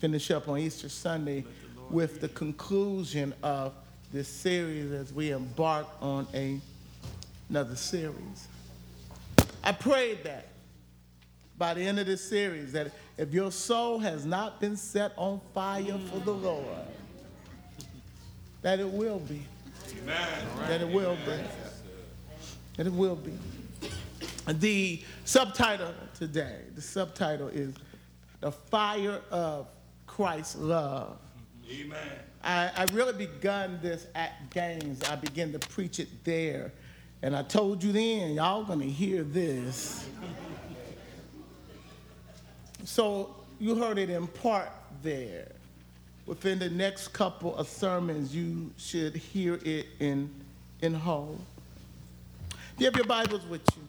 finish up on Easter Sunday with the conclusion of this series as we embark on another series. I pray that by the end of this series, that if your soul has not been set on fire for the Lord, that it will be. Amen. That it will be. That it will be. The subtitle today, the subtitle is The Fire of Christ's Love. Amen. I really begun this at Gaines. I began to preach it there. And I told you then, y'all going to hear this. So you heard it in part there. Within the next couple of sermons, you should hear it in whole. Do you have your Bibles with you?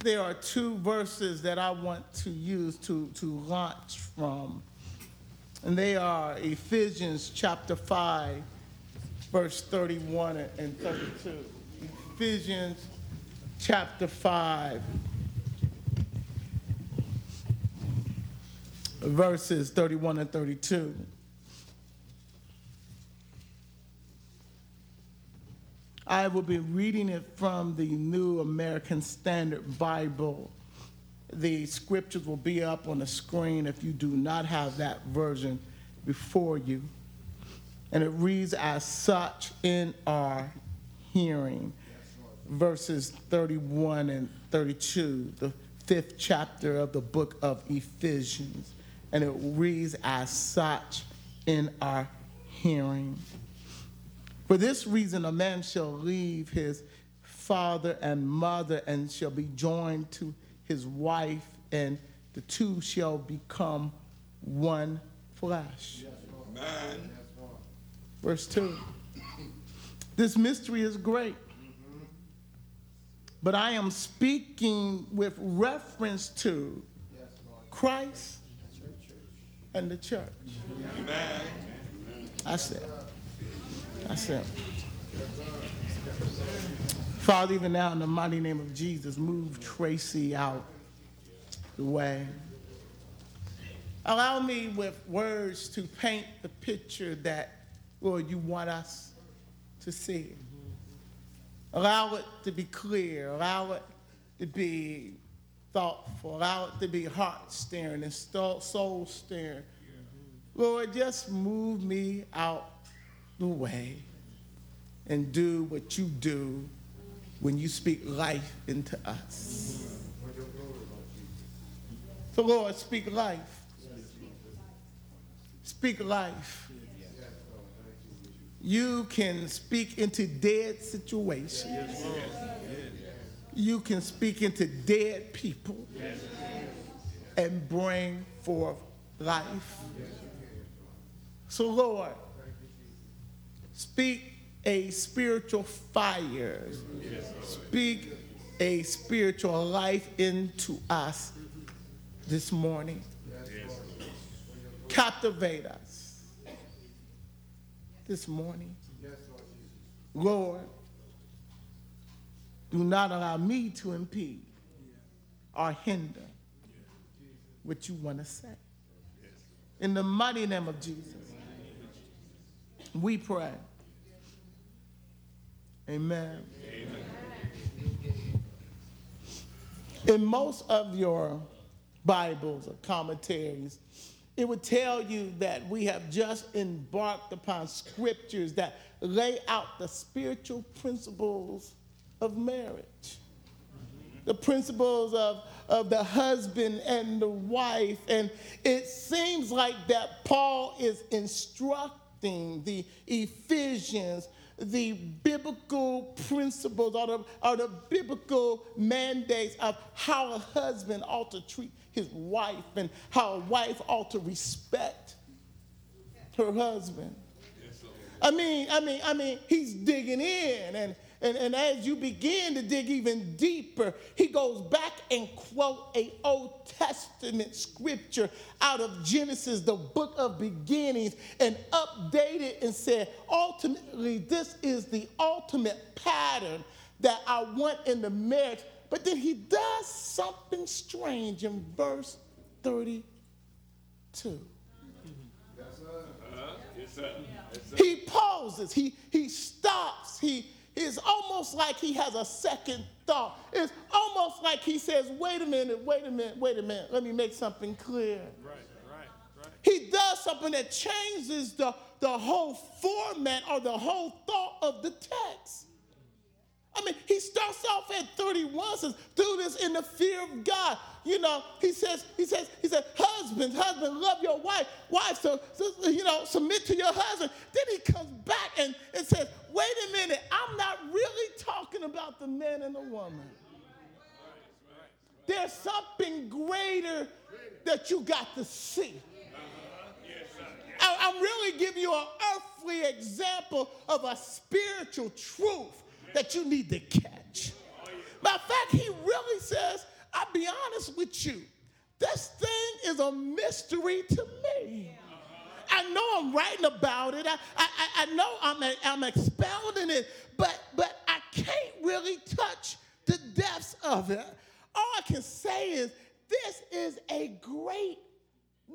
There are two verses that I want to use to launch from. And they are Ephesians chapter 5, verse 31 and 32. Ephesians chapter 5, verses 31 and 32. I will be reading it from the New American Standard Bible. The scriptures will be up on the screen if you do not have that version before you. And it reads as such in our hearing. Verses 31 and 32, the 5th chapter of the book of Ephesians. And it reads as such in our hearing. For this reason, a man shall leave his father and mother and shall be joined to his wife, and the two shall become one flesh. Amen. Verse 2. This mystery is great, but I am speaking with reference to Christ and the church. Amen. I said, Father, even now in the mighty name of Jesus, move Tracy out the way. Allow me with words to paint the picture that, Lord, you want us to see. Allow it to be clear. Allow it to be thoughtful. Allow it to be heart-stirring and soul-stirring. Lord, just move me out the way and do what you do when you speak life into us. So Lord, speak life. Speak life. You can speak into dead situations. You can speak into dead people and bring forth life. So Lord, speak a spiritual fire. Speak a spiritual life into us this morning. Captivate us this morning. Lord, do not allow me to impede or hinder what you want to say. In the mighty name of Jesus, we pray. Amen. Amen. In most of your Bibles or commentaries, it would tell you that we have just embarked upon scriptures that lay out the spiritual principles of marriage, the principles of the husband and the wife. And it seems like that Paul is instructing the Ephesians, the biblical principles or the biblical mandates of how a husband ought to treat his wife and how a wife ought to respect her husband. I mean, he's digging in, and as you begin to dig even deeper, he goes back and quote an Old Testament scripture out of Genesis, the book of beginnings, and update it and said, ultimately, this is the ultimate pattern that I want in the marriage. But then he does something strange in verse 32. He pauses. He stops. It's almost like he has a second thought. It's almost like he says, wait a minute. Let me make something clear. Right. He does something that changes the whole format or the whole thought of the text. I mean, he starts off at 31, says, do this in the fear of God. You know, he says, husband, love your wife. Wife, so you know, submit to your husband. Then he comes back and says, wait a minute, I'm not really talking about the man and the woman. There's something greater that you got to see. I'm really giving you an earthly example of a spiritual truth that you need to catch. Matter of fact, he really says, I'll be honest with you, this thing is a mystery to me. I know I'm writing about it. I know I'm expounding it, but I can't really touch the depths of it. All I can say is this is a great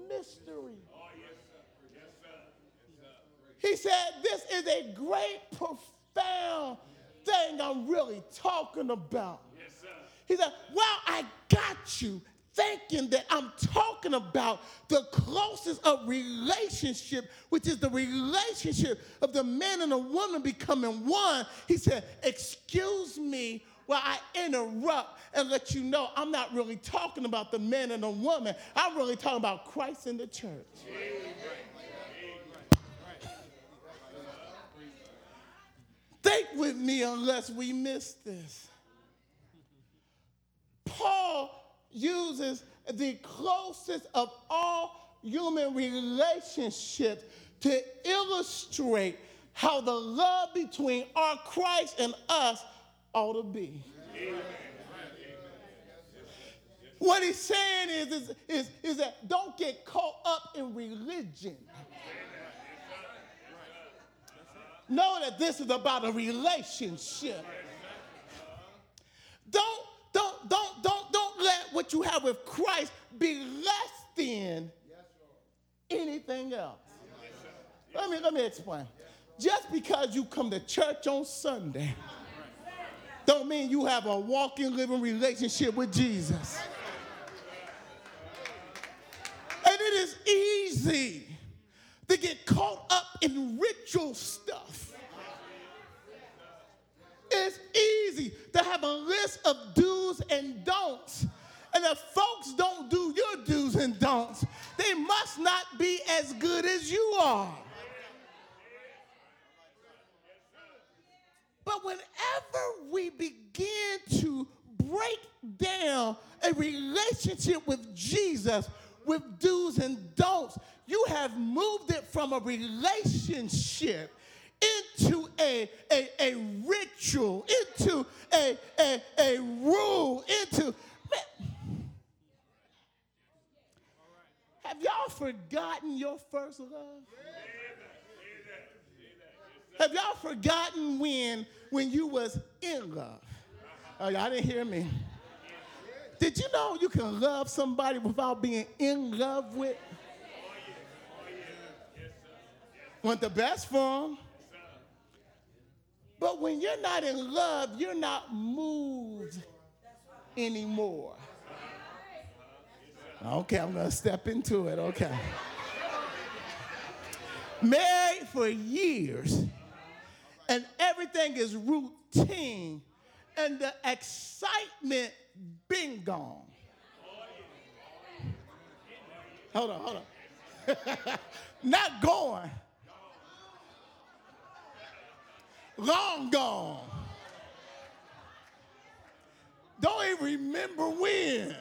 mystery. Oh, yes, sir. He said this is a great, profound thing I'm really talking about. Yes, sir. He said, well, I got you thinking that I'm talking about the closest of relationship, which is the relationship of the man and the woman becoming one. He said, excuse me while I interrupt and let you know I'm not really talking about the man and the woman. I'm really talking about Christ and the church. Think with me unless we miss this. Paul uses the closest of all human relationships to illustrate how the love between our Christ and us ought to be. Amen. What he's saying is that don't get caught up in religion. Know that this is about a relationship. Don't let what you have with Christ be less than anything else. Let me explain. Just because you come to church on Sunday don't mean you have a walking, living relationship with Jesus. And it is easy to get caught up in ritual stuff. It's easy to have a list of do's and don'ts. And if folks don't do your do's and don'ts, they must not be as good as you are. But whenever we begin to break down a relationship with Jesus with do's and don'ts, you have moved it from a relationship into a ritual, into a rule, into... Man. Have y'all forgotten your first love? Have y'all forgotten when you was in love? Oh, y'all didn't hear me. Did you know you can love somebody without being in love with? Want the best for them. But when you're not in love, you're not moved anymore. Okay, I'm going to step into it. Okay. Married for years, and everything is routine, and the excitement been gone. Hold on. Not going. Long gone. Don't even remember when.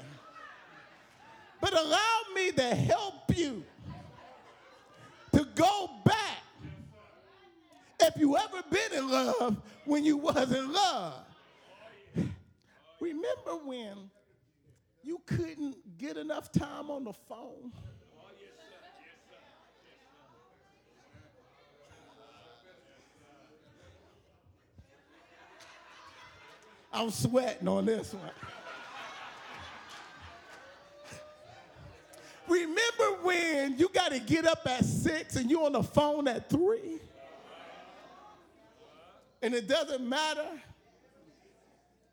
But allow me to help you to go back. If you ever been in love when you was in love, remember when you couldn't get enough time on the phone? I'm sweating on this one. Remember when you got somebody get up at 6 and you on the phone at 3. And it doesn't matter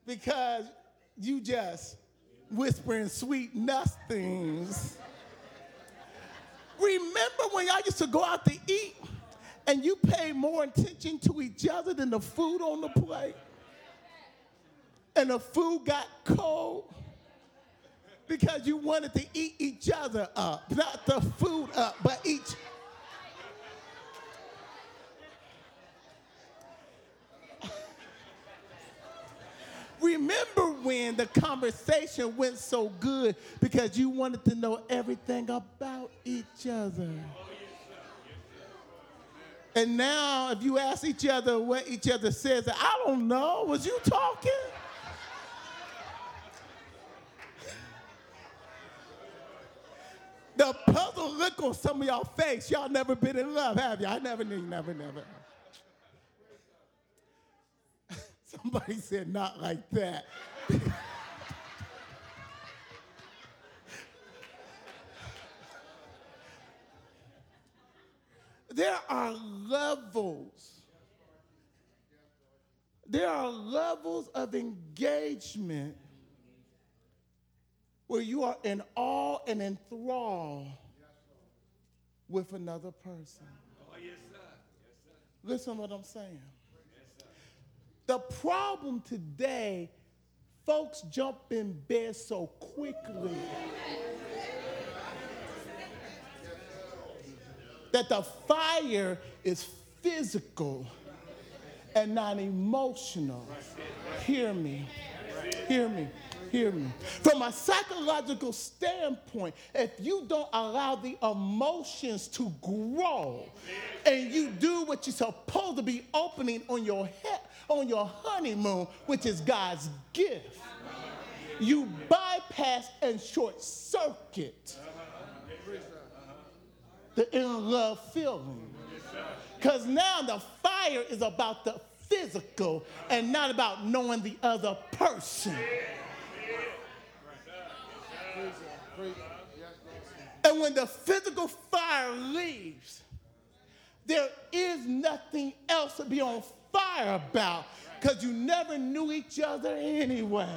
because you just whispering sweet nothings. Remember when y'all used to go out to eat and you paid more attention to each other than the food on the plate? And the food got cold because you wanted to eat each other up. Not the food up, but each. Remember when the conversation went so good because you wanted to know everything about each other. And now if you ask each other what each other says, I don't know, was you talking? The puzzled look on some of y'all face, y'all never been in love, have you? I never knew, never. Somebody said, not like that. There are levels. There are levels of engagement where you are in awe and enthralled with another person. Oh, yes, sir. Yes, sir. Listen to what I'm saying. The problem today, folks jump in bed so quickly that the fire is physical and not emotional. Hear me. From a psychological standpoint, if you don't allow the emotions to grow and you do what you're supposed to be opening on your honeymoon, which is God's gift, you bypass and short circuit the in-love feeling. Because now the fire is about the physical and not about knowing the other person. And when the physical fire leaves, there is nothing else to be on fire about because you never knew each other anyway.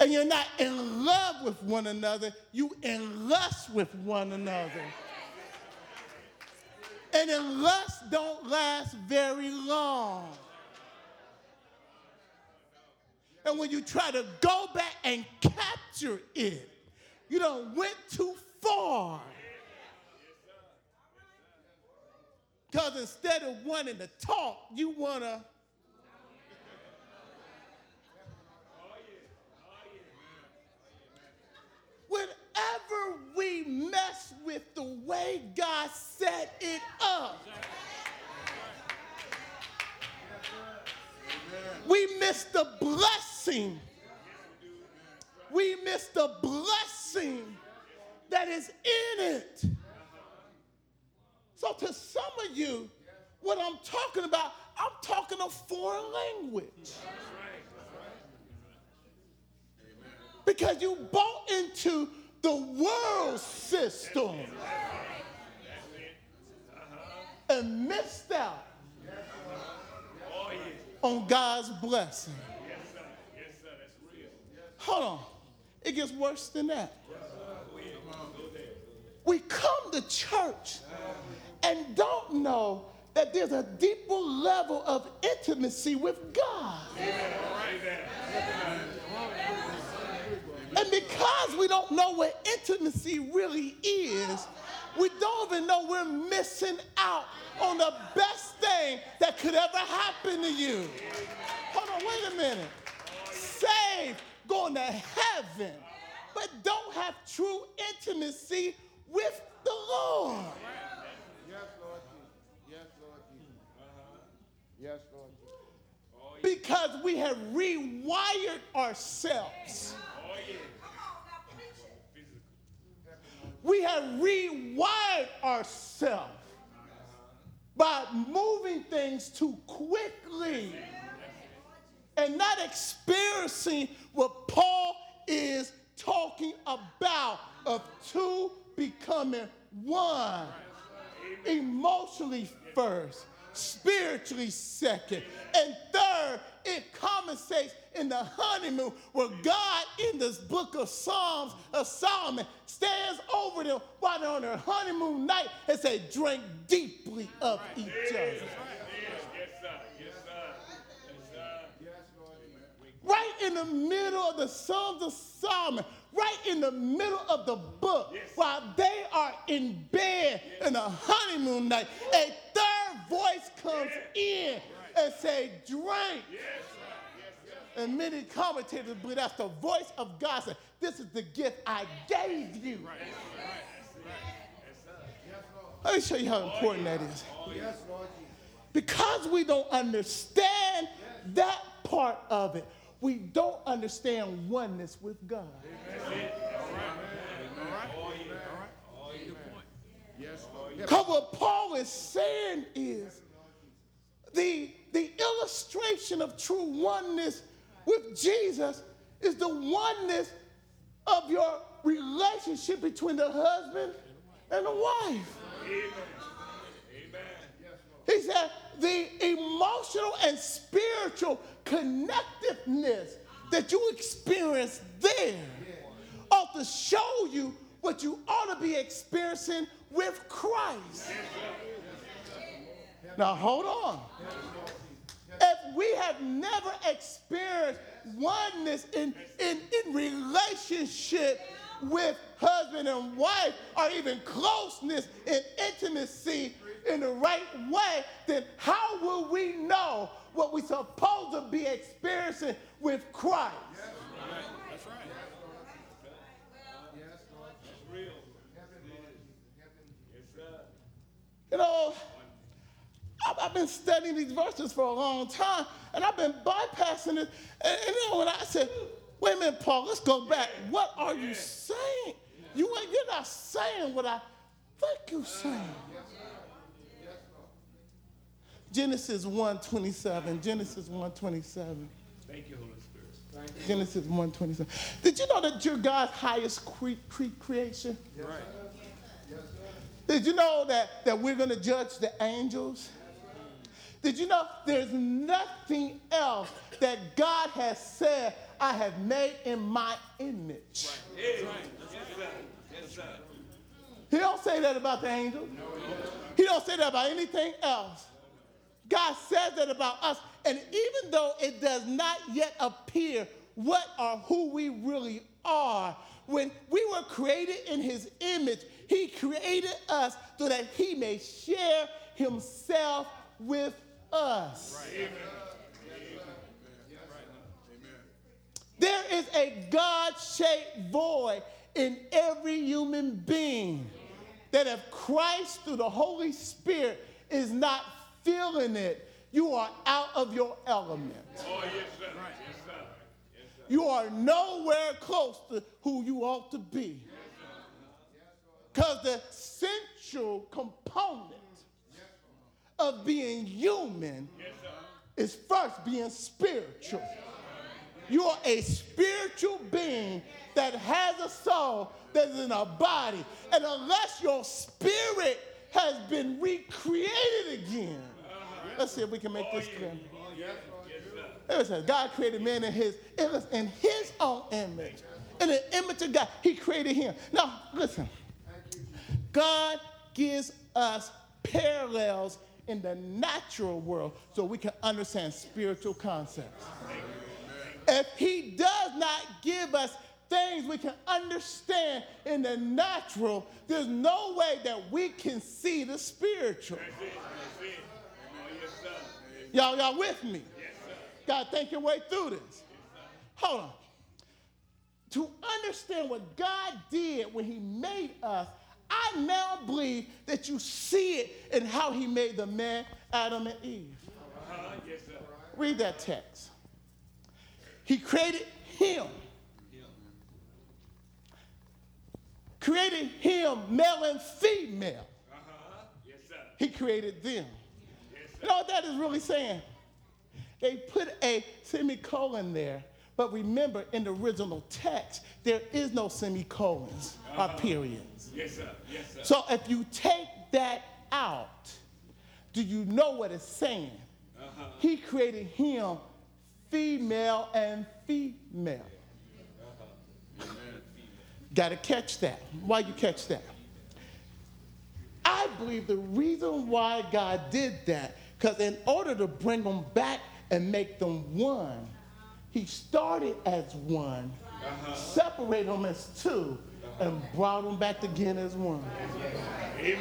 And you're not in love with one another, you in lust with one another. And in lust don't last very long. And when you try to go back and capture it, you done went too far. Because instead of wanting to talk, you want to. Whenever we mess with the way God set it up, we miss the blessing. We miss the blessing that is in it. So to some of you, what I'm talking a foreign language. Because you bought into the world system and missed out on God's blessing. Hold on. It gets worse than that. We come to church and don't know that there's a deeper level of intimacy with God. And because we don't know what intimacy really is, we don't even know we're missing out on the best thing that could ever happen to you. Hold on, wait a minute. Saved. Going to heaven, but don't have true intimacy with the Lord. Yes, Lord. Yes, Lord. Yes, Lord. Because we have rewired ourselves. We have rewired ourselves by moving things too quickly. and not experiencing what Paul is talking about of two becoming one. Emotionally first, spiritually second, and third, it compensates in the honeymoon where God in this book of Psalms of Solomon stands over them while they're on their honeymoon night and say, drink deeply of each other. Right in the middle of the Psalms of Solomon, right in the middle of the book, while they are in bed in a honeymoon night, a third voice comes in and say, drink. And many commentators believe that's the voice of God saying, this is the gift I gave you. Let me show you how important that is. Because we don't understand that part of it, we don't understand oneness with God. Because what Paul is saying is the illustration of true oneness with Jesus is the oneness of your relationship between the husband and the wife. He said the emotional and spiritual connectiveness that you experience there ought to show you what you ought to be experiencing with Christ. Now, hold on. If we have never experienced oneness in relationship with husband and wife, or even closeness and intimacy in the right way, then how will we know what we're supposed to be experiencing with Christ? Yes, right. That's right. Yes, Lord. That's real. You know, I've been studying these verses for a long time, and I've been bypassing it. And then when I said, wait a minute, Paul, let's go back. What are you saying? You're not saying what I think you're saying. Genesis 1:27. Genesis 1:27. Thank you, Holy Spirit. Thank you. Genesis 1:27. Did you know that you're God's highest creation? Yes, right. Yes, did you know that we're going to judge the angels? Yes, did you know there's nothing else that God has said, I have made in my image? Right. Right. Yes, sir. He don't say that about the angels. No, he don't say that about anything else. God says that about us, and even though it does not yet appear what or who we really are, when we were created in his image, he created us so that he may share himself with us. Right. Amen. There is a God-shaped void in every human being that if Christ through the Holy Spirit is not feeling it, you are out of your element. Oh, yes, sir. Right. Yes, sir. Yes, sir. You are nowhere close to who you ought to be. Because the central component of being human is first being spiritual. You are a spiritual being that has a soul that is in a body. And unless your spirit has been recreated again. Let's see if we can make this clear. It says, God created man in his own image. In the image of God, he created him. Now, listen. God gives us parallels in the natural world so we can understand spiritual concepts. If he does not give us things we can understand in the natural, there's no way that we can see the spiritual. Y'all with me? Gotta think your way through this. Hold on. To understand what God did when he made us, I now believe that you see it in how he made the man, Adam and Eve. Read that text. He created him. Created him male and female. Yes, sir. He created them. Yes, sir. You know what that is really saying? They put a semicolon there, but remember, in the original text, there is no semicolons or periods. Yes, sir. Yes, sir. So if you take that out, do you know what it's saying? Uh-huh. He created him female and female. Uh-huh. Got to catch that. Why you catch that? I believe the reason why God did that, because in order to bring them back and make them one, he started as one, uh-huh, separated them as two, uh-huh, and brought them back again as one. Amen.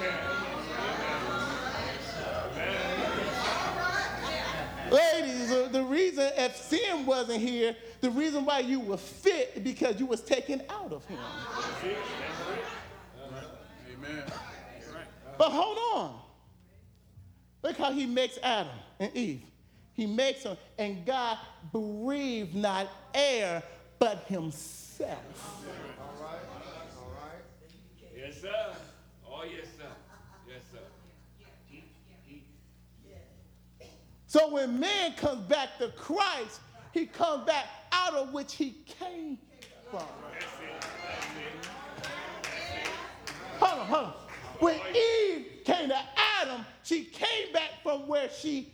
Amen. Ladies, the reason if sin wasn't here, the reason why you were fit is because you was taken out of him. Amen. But hold on. Look how he makes Adam and Eve. He makes them, and God breathed not air, but himself. All right, all right. Yes, sir. Oh, yes, sir. Yes, sir. So when man comes back to Christ, he comes back out of which he came from. That's it. That's it. Hold on, hold on. When Eve came to Adam, she came back from where she came.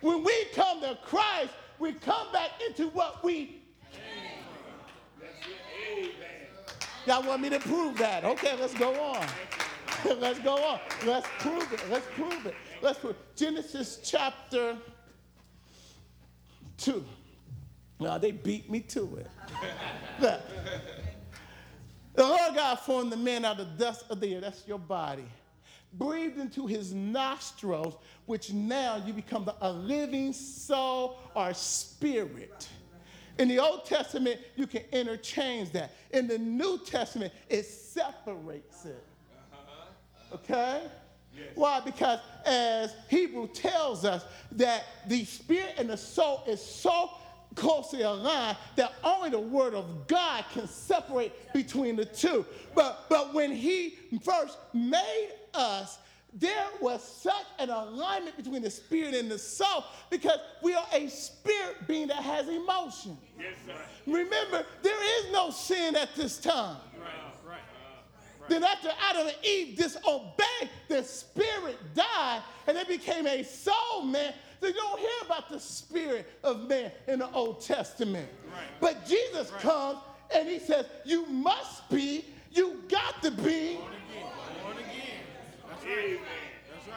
When we come to Christ, we come back into what we came. Y'all want me to prove that? Okay, let's go on. Let's go on. Let's prove it. Let's prove it. Let's prove it. Genesis chapter 2. No, they beat me to it. Look. The Lord God formed the man out of the dust of the earth. That's your body. Breathed into his nostrils, which now you become a living soul or spirit. In the Old Testament, you can interchange that. In the New Testament, it separates it. Okay? Yes. Why? Because as Hebrew tells us that the spirit and the soul is so closely aligned that only the word of God can separate between the two. But when he first made us, there was such an alignment between the spirit and the soul because we are a spirit being that has emotion. Yes, sir. Remember, there is no sin at this time. Right. Then after Adam and Eve disobeyed, the spirit died and they became a soul man. They don't hear about the spirit of man in the Old Testament. Right. But Jesus comes and he says, you must be, you got to be. Born again. That's right. Amen. That's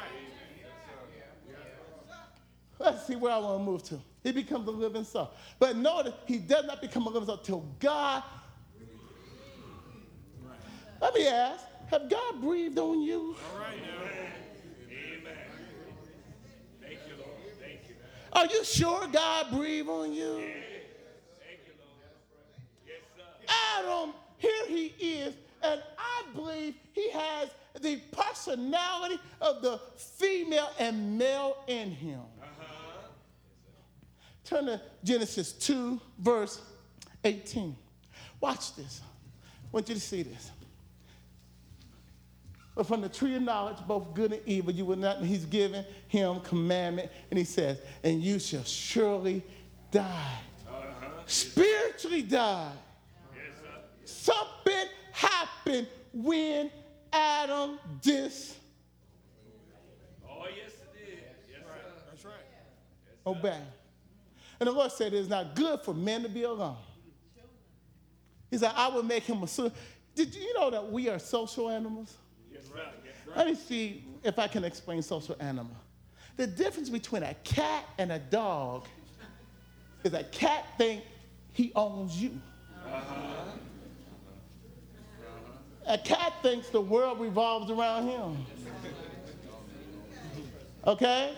right. Let's see where I want to move to. He becomes a living soul. But notice, he does not become a living soul till God. Right. Let me ask, have God breathed on you? All right, now. Are you sure God breathed on you? Yes. Thank you, Lord. Yes, sir. Adam, here he is, and I believe he has the personality of the female and male in him. Uh-huh. Turn to Genesis 2, verse 18. Watch this. I want you to see this. But from the tree of knowledge, both good and evil, you will not. He's given him commandment, and he says, and you shall surely die. Uh-huh. Spiritually die. Yes, sir. Something happened when Adam dis. Oh, yes, it did. Yes, sir. That's right. Yes, sir. Obey. And the Lord said, it is not good for man to be alone. He said, I will make him a son. Did you know that we are social animals? Let me see if I can explain social animal. The difference between a cat and a dog is a cat thinks he owns you. Uh-huh. A cat thinks the world revolves around him. Okay?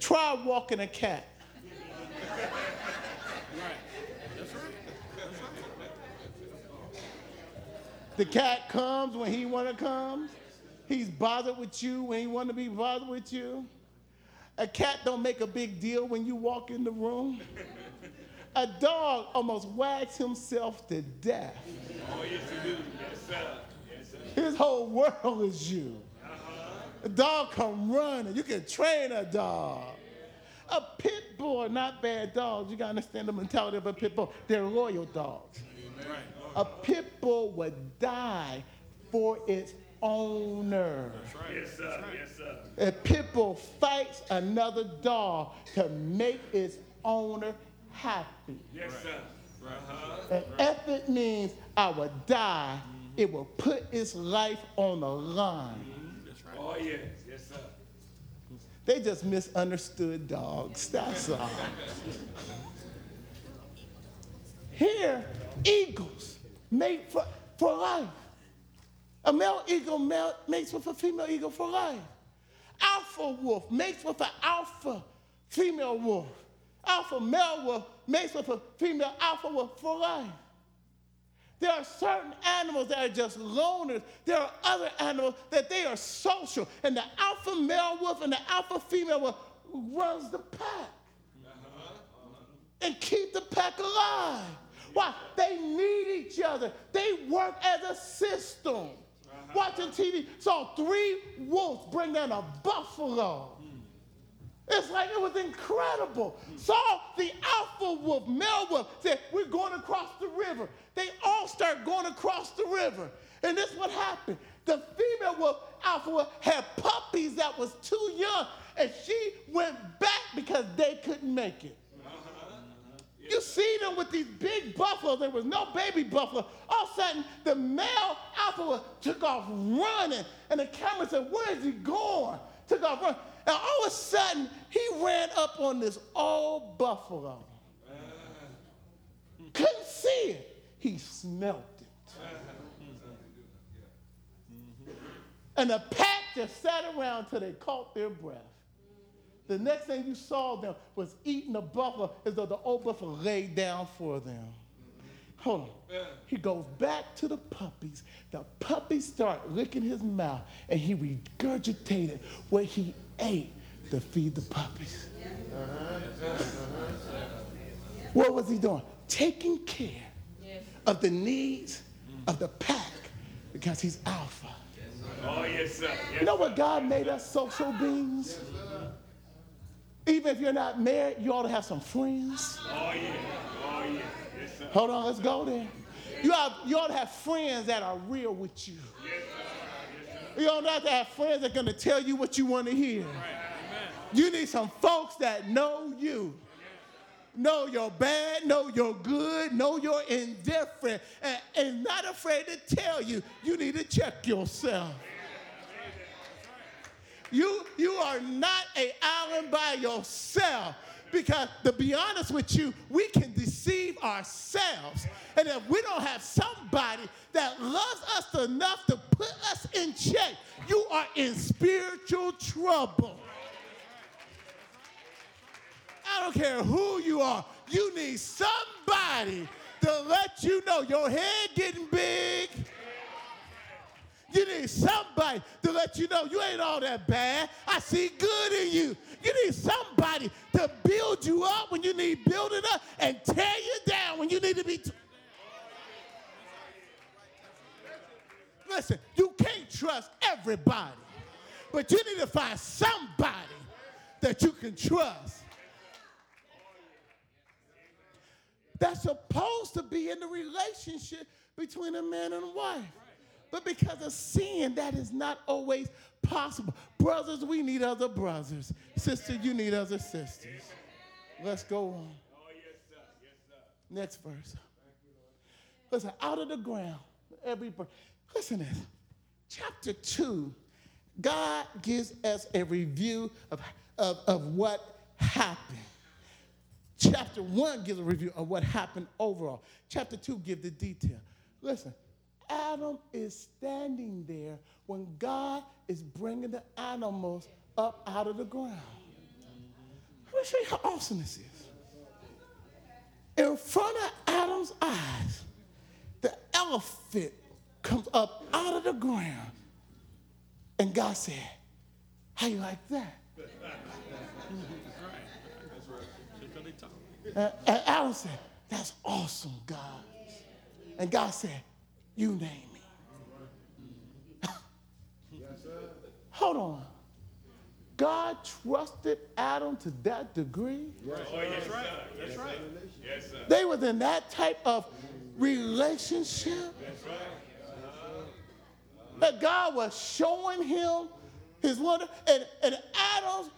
Try walking a cat. The cat comes when he wants to come. He's bothered with you when he wants to be bothered with you. A cat don't make a big deal when you walk in the room. A dog almost wags himself to death. Oh, yes, he do. Yes, sir. Yes, sir. His whole world is you. Uh-huh. A dog come running. You can train a dog. A pit bull are not bad dogs. You got to understand the mentality of a pit bull. They're loyal dogs. Amen. A pit bull would die for its owner. That's right. Yes, sir. That's right. Yes, sir. A pit bull fights another dog to make its owner happy. Yes, sir. Right. Uh-huh. An effort means I will die. Mm-hmm. It will put its life on the line. Mm-hmm. That's right. Oh, yes. Yes, sir. They just misunderstood dogs. That's all. Here, eagles mate for life. A male eagle mates with a female eagle for life. Alpha wolf mates with an alpha female wolf. Alpha male wolf mates with a female alpha wolf for life. There are certain animals that are just loners. There are other animals that they are social. And the alpha male wolf and the alpha female wolf runs the pack. Uh-huh. And keep the pack alive. Yeah. Why? They need each other. They work as a system. Uh-huh. Watching TV, saw three wolves bring down a buffalo. It's like it was incredible. Saw the alpha wolf, male wolf, said, we're going across the river. They all start going across the river. And this is what happened. The female wolf, alpha wolf, had puppies that was too young, and she went back because they couldn't make it. You see them with these big buffaloes. There was no baby buffalo. All of a sudden, the male alpha wolf took off running, and the camera said, where is he going? Took off running. And all of a sudden, he ran up on this old buffalo. Couldn't see it. He smelt it. And the pack just sat around till they caught their breath. The next thing you saw them was eating the buffalo as though the old buffalo laid down for them. Hold on. He goes back to the puppies. The puppies start licking his mouth, and he regurgitated what he ate to feed the puppies. What was he doing? Taking care of the needs of the pack because he's alpha. Oh, yes, sir. You know what God made us social beings? Even if you're not married, you ought to have some friends. Oh, yeah. Oh, yeah. Hold on, let's go there. You ought to have friends that are real with you. You ought not to have friends that are going to tell you what you want to hear. You need some folks that know you. Know your bad, know your good, know your indifferent, and not afraid to tell you, you need to check yourself. You are not an island by yourself. Because to be honest with you, we can deceive ourselves. And if we don't have somebody that loves us enough to put us in check, you are in spiritual trouble. I don't care who you are. You need somebody to let you know your head getting big. You need somebody to let you know you ain't all that bad. I see good in you. You need somebody to build you up when you need building up and tear you down when you need to be. Listen, you can't trust everybody, but you need to find somebody that you can trust. That's supposed to be in the relationship between a man and a wife. But because of sin, that is not always possible. Brothers, we need other brothers. Sister, you need other sisters. Let's go on. Oh, yes, sir. Yes, sir. Next verse. Listen, out of the ground, every bird. Listen to this. Chapter 2, God gives us a review of what happened. Chapter 1 gives a review of what happened overall. Chapter 2 gives the detail. Listen. Adam is standing there when God is bringing the animals up out of the ground. Let me show you how awesome this is. In front of Adam's eyes, the elephant comes up out of the ground. And God said, how you like that? And Adam said, that's awesome, God. And God said, you name me. Hold on. God trusted Adam to that degree? Yes. Oh, that's right. That's right. Yes, sir. They was in that type of relationship. That's right. That God was showing him his wonder. And Adam's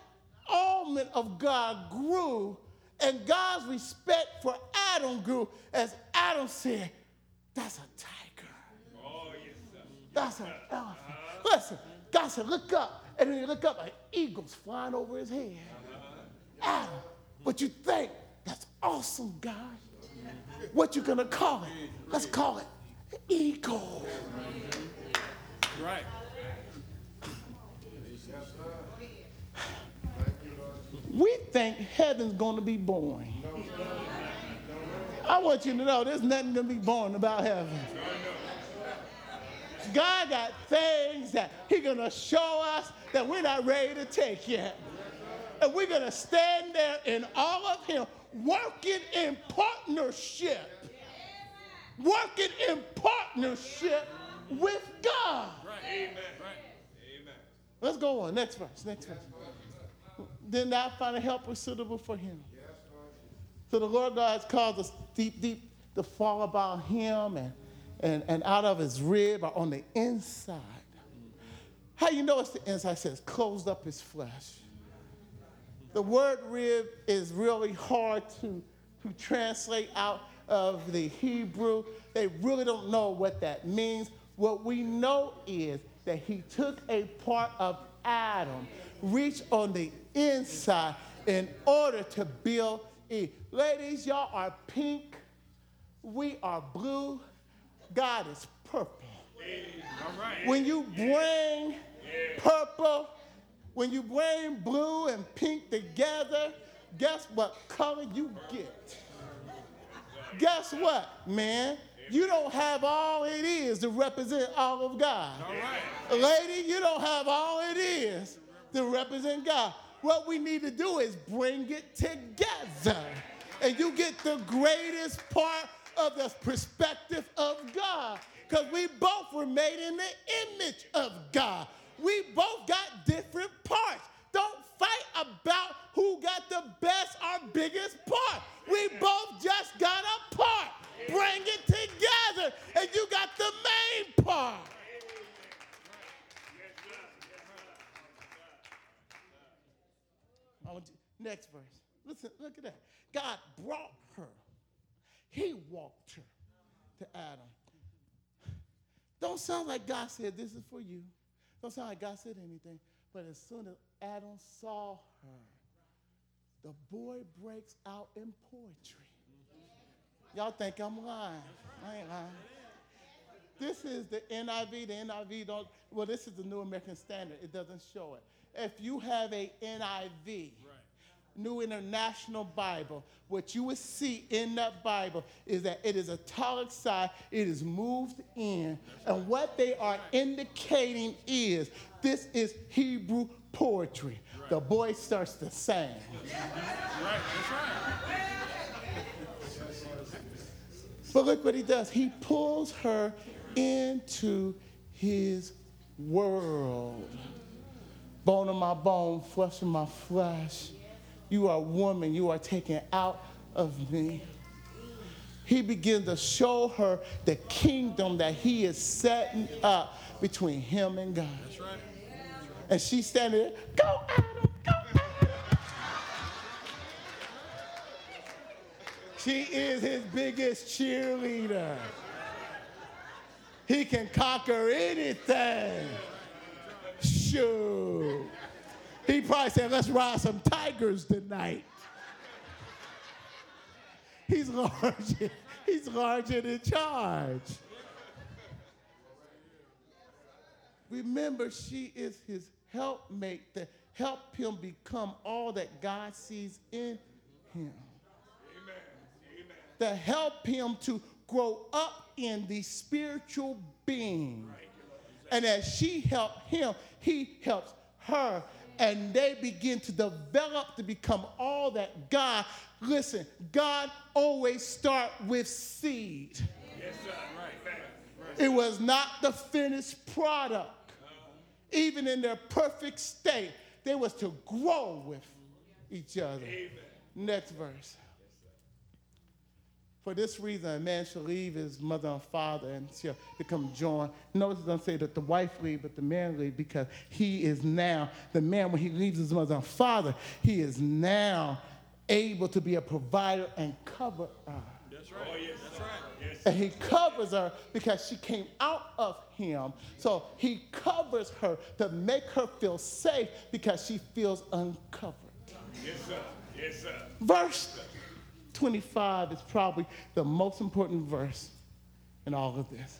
almond of God grew, and God's respect for Adam grew as Adam said, that's a tiger. Oh, yes, sir. That's an elephant. Listen, God said, look up. And then you look up, an eagle's flying over his head. Adam, what you think? That's awesome, God. What you gonna call it? Let's call it eagle. Right. We think heaven's gonna be boring. I want you to know there's nothing gonna be boring about heaven. God got things that he's going to show us that we're not ready to take yet. And we're going to stand there in all of him, working in partnership. Working in partnership with God. Amen. Let's go on. Next verse. Next verse. Then thou find a helper suitable for him. So the Lord God has caused us deep, deep to fall about him and out of his rib or on the inside. How you know it's the inside? It says closed up his flesh. The word rib is really hard to translate out of the Hebrew. They really don't know what that means. What we know is that he took a part of Adam, reached on the inside in order to build Eve. Ladies, y'all are pink. We are blue. God is purple. When you bring purple, when you bring blue and pink together, guess what color you get? Guess what, man? You don't have all it is to represent all of God. Lady, you don't have all it is to represent God. What we need to do is bring it together, and you get the greatest part of the perspective of God, because we both were made in the image of God. We both got different parts. Don't fight about who got the best or biggest part. We both just got a part. Bring it together, and you got the main part. Next verse. Listen, look at that. God brought her. He walked her to Adam. Don't sound like God said, this is for you. Don't sound like God said anything. But as soon as Adam saw her, the boy breaks out in poetry. Y'all think I'm lying. I ain't lying. This is the NIV. The NIV don't, well, this is the New American Standard. It doesn't show it. If you have a NIV, New International Bible, what you would see in that Bible is that it is italicized, it is moved in, and what they are indicating is this is Hebrew poetry. Right. The boy starts to sing. That's right. But look what he does. He pulls her into his world. Bone of my bone, flesh of my flesh. You are a woman. You are taken out of me. He begins to show her the kingdom that he is setting up between him and God. That's right. And she's standing there, go Adam, go Adam. She is his biggest cheerleader. He can conquer anything. Sure. He probably said, let's ride some tigers tonight. He's large and in charge. Remember, she is his helpmate to help him become all that God sees in him. Amen. To help him to grow up in the spiritual being. Right. And as she helped him, he helps her. And they begin to develop to become all that God. Listen, God always starts with seed. Yes, sir. Right. It was not the finished product. even in their perfect state, they was to grow with each other. Amen. Next verse. For this reason, a man shall leave his mother and father and shall become joined. Notice it doesn't say that the wife leave, but the man leave, because he is now, the man, when he leaves his mother and father, he is now able to be a provider and cover her. That's right. Oh, yes, that's right. Yes. And he covers her because she came out of him. So he covers her to make her feel safe because she feels uncovered. Yes, sir. Yes, sir. Verse 25 is probably the most important verse in all of this.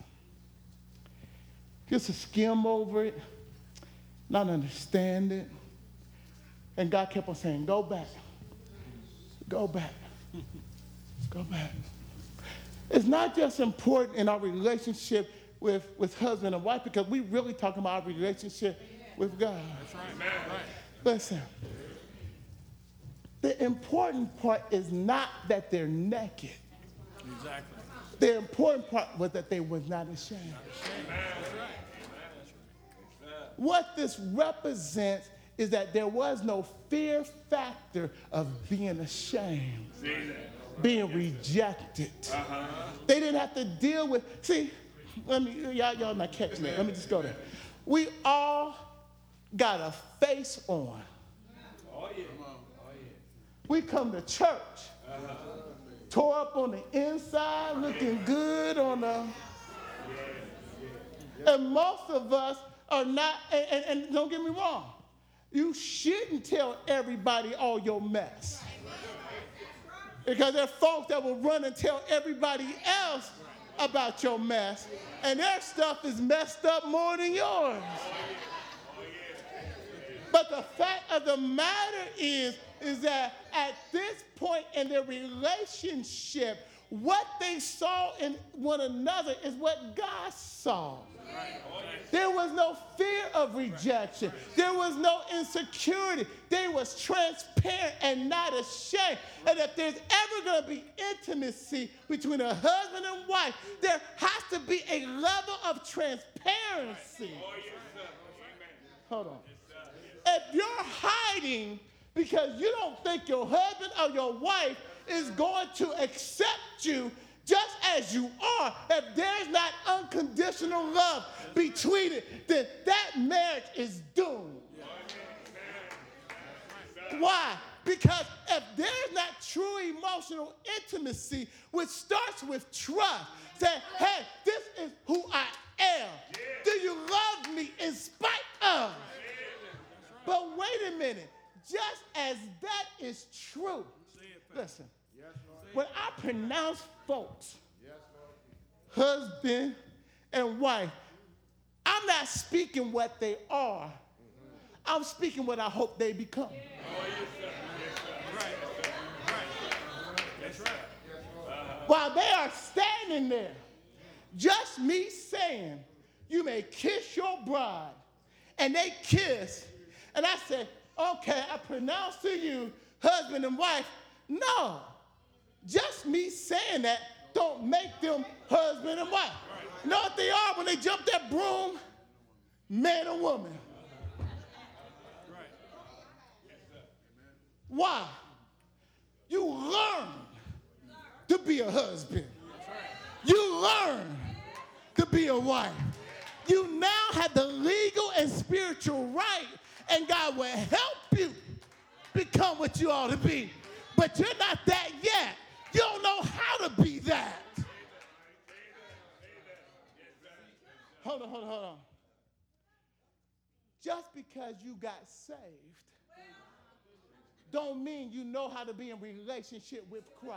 Just to skim over it, not understand it. And God kept on saying, go back. Go back. Go back. It's not just important in our relationship with husband and wife, because we really talking about our relationship with God. That's right. Amen. Listen. The important part is not that they're naked. Exactly. The important part was that they was not ashamed. That's right. What this represents is that there was no fear factor of being ashamed, being rejected. They didn't have to deal with. See, let me y'all not catching that. Let me just go there. We all got a face on. Oh yeah. We come to church, tore up on the inside, looking good on the... And most of us are not, and don't get me wrong, you shouldn't tell everybody all your mess. Because there are folks that will run and tell everybody else about your mess, and their stuff is messed up more than yours. But the fact of the matter is that at this point in their relationship, what they saw in one another is what God saw. There was no fear of rejection. There was no insecurity. They was transparent and not ashamed. And if there's ever going to be intimacy between a husband and wife, there has to be a level of transparency. Hold on. If you're hiding because you don't think your husband or your wife is going to accept you just as you are, if there's not unconditional love between it, then that marriage is doomed. Why? Because if there's not true emotional intimacy, which starts with trust, that, hey, this is who I am. Do you love me in spite of? But wait a minute. Just as that is true. Listen, when I pronounce folks, husband and wife, I'm not speaking what they are. I'm speaking what I hope they become. While they are standing there, just me saying, you may kiss your bride, and they kiss, and I say, okay, I pronounce to you, husband and wife. No, just me saying that don't make them husband and wife. You know what they are when they jump that broom? Man or woman. Why? You learn to be a husband. You learn to be a wife. You now have the legal and spiritual right, and God will help you become what you ought to be. But you're not that yet. You don't know how to be that. Hold on. Just because you got saved don't mean you know how to be in relationship with Christ.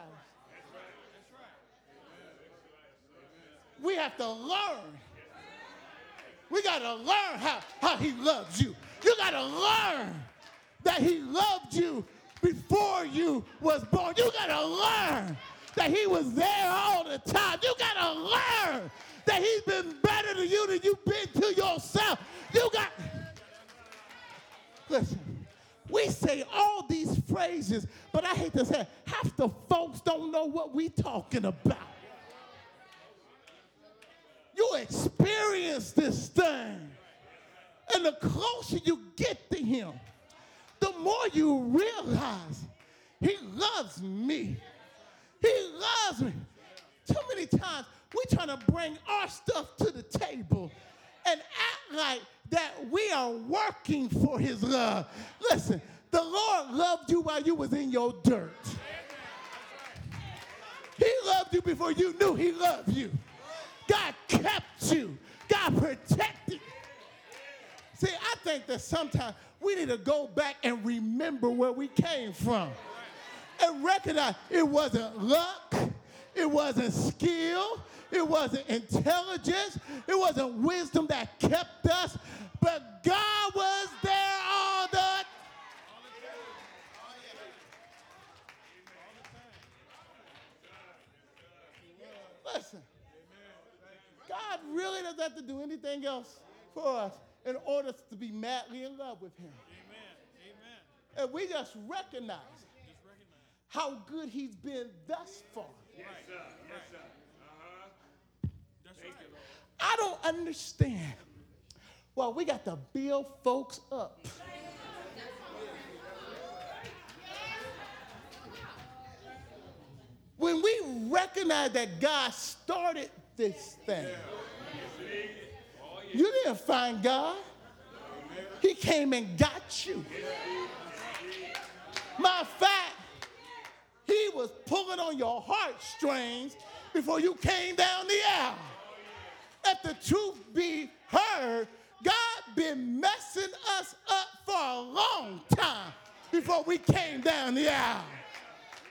We have to learn. We got to learn how he loves you. You got to learn that he loved you before you was born. You got to learn that he was there all the time. You got to learn that he's been better to you than you've been to yourself. Listen, we say all these phrases, but I hate to say it, half the folks don't know what we talking about. You experience this thing. And the closer you get to him, the more you realize he loves me. He loves me. Too many times we're trying to bring our stuff to the table and act like that we are working for his love. Listen, the Lord loved you while you was in your dirt. He loved you before you knew he loved you. God kept you. God protected you. See, I think that sometimes we need to go back and remember where we came from and recognize it wasn't luck, it wasn't skill, it wasn't intelligence, it wasn't wisdom that kept us, but God was there all the time. Listen, God really doesn't have to do anything else for us in order to be madly in love with him. Amen. Amen. And we just recognize how good he's been thus far. Yes, sir. Yes, sir. Uh-huh. That's right. I don't understand why we got to build folks up. When we recognize that God started this thing, you didn't find God. He came and got you. Matter of fact, he was pulling on your heartstrings before you came down the aisle. Let the truth be heard. God been messing us up for a long time before we came down the aisle.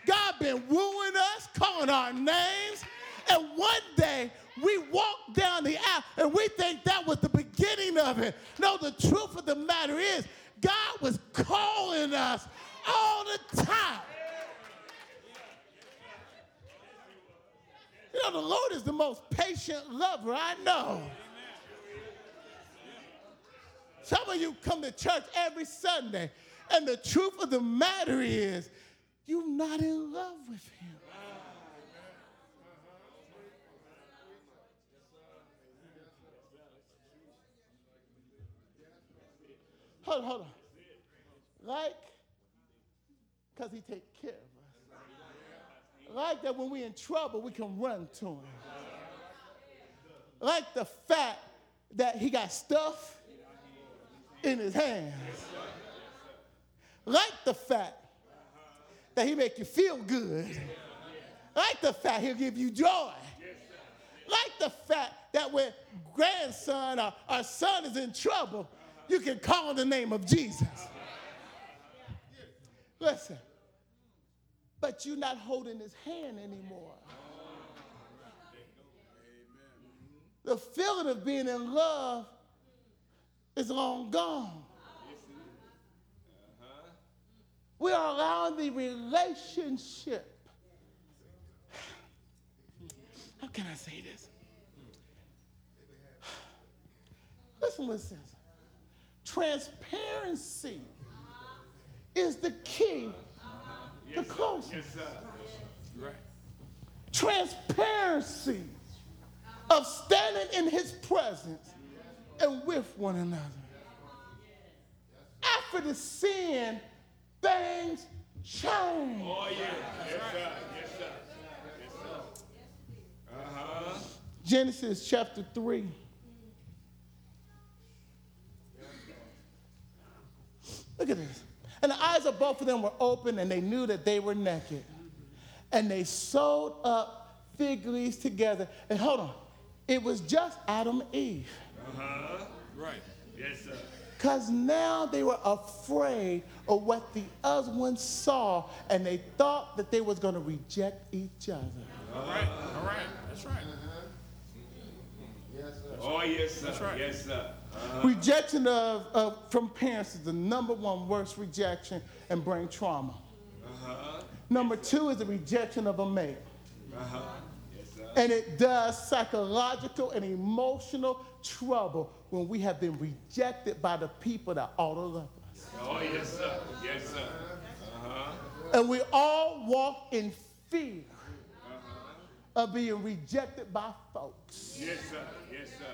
God been wooing us, calling our names, and one day we walk down the aisle and we think that was the beginning of it. No, the truth of the matter is God was calling us all the time. You know, the Lord is the most patient lover I know. Some of you come to church every Sunday, and the truth of the matter is you're not in love with him. Hold on. Because he takes care of us. Like that when we're in trouble, we can run to him. Like the fact that he got stuff in his hands. Like the fact that he make you feel good. Like the fact he'll give you joy. Like the fact that when grandson or our son is in trouble, you can call the name of Jesus. Listen, but you're not holding his hand anymore. The feeling of being in love is long gone. We are allowing the relationship. How can I say this? Listen. Transparency is the key to closeness. Yes, sir. Right. Transparency of standing in his presence and with one another. After the sin, things change. Oh, yeah. Yes, sir. Yes, sir. Yes, sir. Uh-huh. Genesis chapter 3. Look at this. And the eyes of both of them were open, and they knew that they were naked. And they sewed up fig leaves together. And hold on. It was just Adam and Eve. Uh-huh. Right. Yes, sir. Because now they were afraid of what the other one saw, and they thought that they was going to reject each other. All right, that's right. Yes, sir. Oh, yes, sir. That's right. Yes, sir. Rejection from parents is the number one worst rejection and bring trauma. Uh-huh. Number two is the rejection of a mate. Uh-huh. Yes, sir. And it does psychological and emotional trouble when we have been rejected by the people that ought to love us. Oh, yes, sir. Yes, sir. Uh-huh. And we all walk in fear of being rejected by folks. Yes, sir. Yes, sir.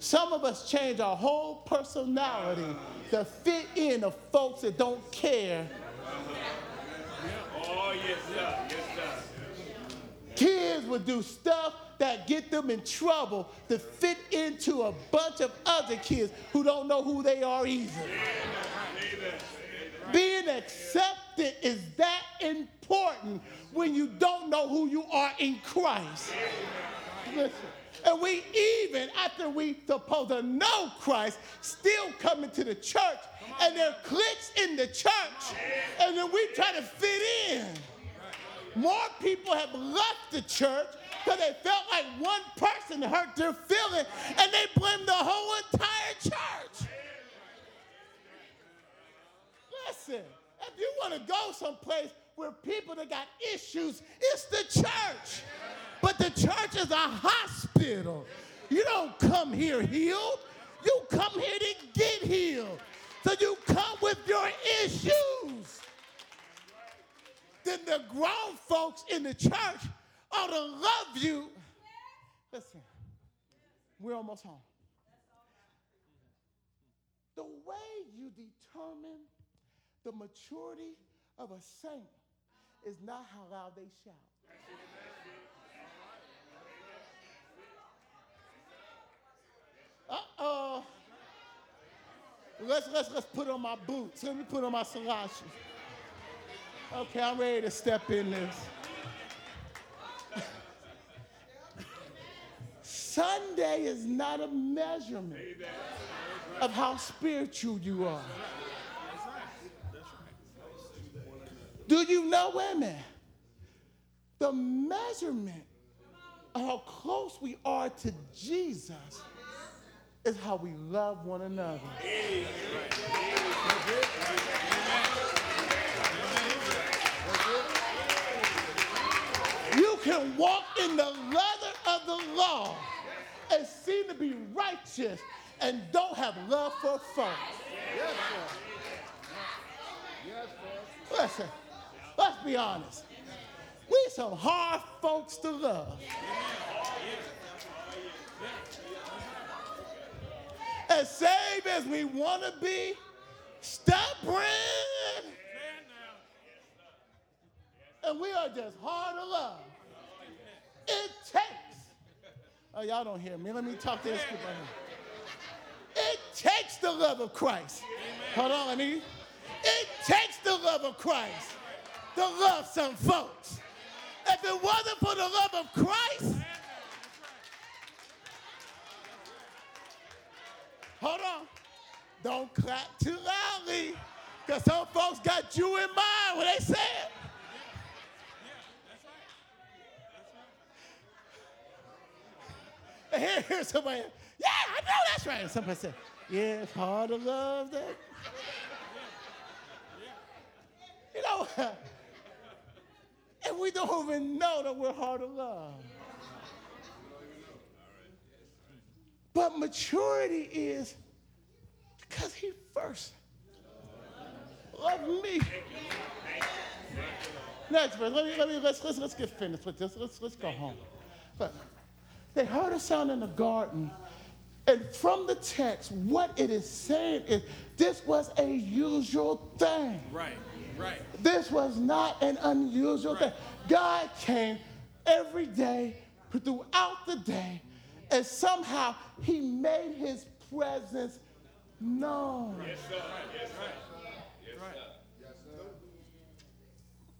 Some of us change our whole personality to fit in to folks that don't care. Oh, yes, sir. Yes, sir. Kids would do stuff that get them in trouble to fit into a bunch of other kids who don't know who they are either. Being accepted is that important when you don't know who you are in Christ. Listen. And we even, after we supposed to know Christ, still come into the church, and there are cliques in the church, and then we try to fit in. More people have left the church because they felt like one person hurt their feeling, and they blame the whole entire church. Listen, if you want to go someplace where people that got issues, it's the church. But the church is a hospital. You don't come here healed. You come here to get healed. So you come with your issues. Then the grown folks in the church ought to love you. Listen, we're almost home. The way you determine the maturity of a saint is not how loud they shout. Uh-oh. Let's put on my boots. Let me put on my slouches. Okay, I'm ready to step in this. Sunday is not a measurement of how spiritual you are. Do you know women? The measurement of how close we are to Jesus is how we love one another. You can walk in the leather of the law and seem to be righteous and don't have love for folks. Listen, let's be honest. We some hard folks to love. As saved as we want to be, stubborn, and we are just hard to love. It takes, oh, y'all don't hear me. Let me talk to this group right here. It takes the love of Christ. Hold on, it takes the love of Christ to love some folks. If it wasn't for the love of Christ, hold on. Don't clap too loudly, because some folks got you in mind when they say it. Yeah, that's right. I hear somebody, yeah, I know that's right. And somebody said, yeah, it's hard to love that. You know, and we don't even know that we're hard to love. But maturity is because he first loved me. Next verse. Let's get finished with this. Let's go home. But they heard a sound in the garden, and from the text, what it is saying is this was a usual thing. Right. This was not an unusual thing. God came every day throughout the day. And somehow he made his presence known. Yes, sir. Yes, sir. Yes, sir. Yes, sir.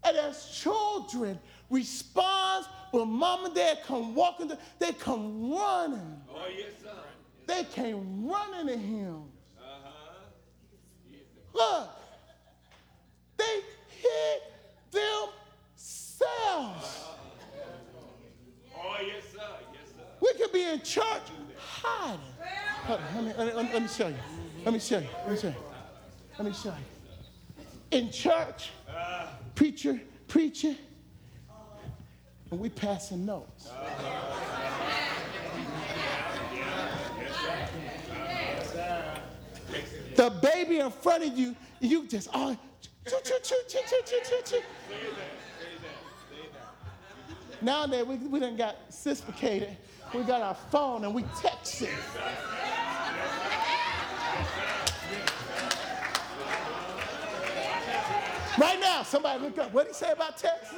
And as children respond when mom and dad come walking, they come running. Oh, yes, sir. They came running to him. Uh-huh. Yes, look, they hid themselves. Oh, yes, sir. We could be in church hiding. Let me show you. Let me show you. In church, preacher, and we passing notes. The baby in front of you, you just all choo. Nowadays, we done got sophisticated. We got our phone and we text it. house. Somebody looked up, what did he say about tests?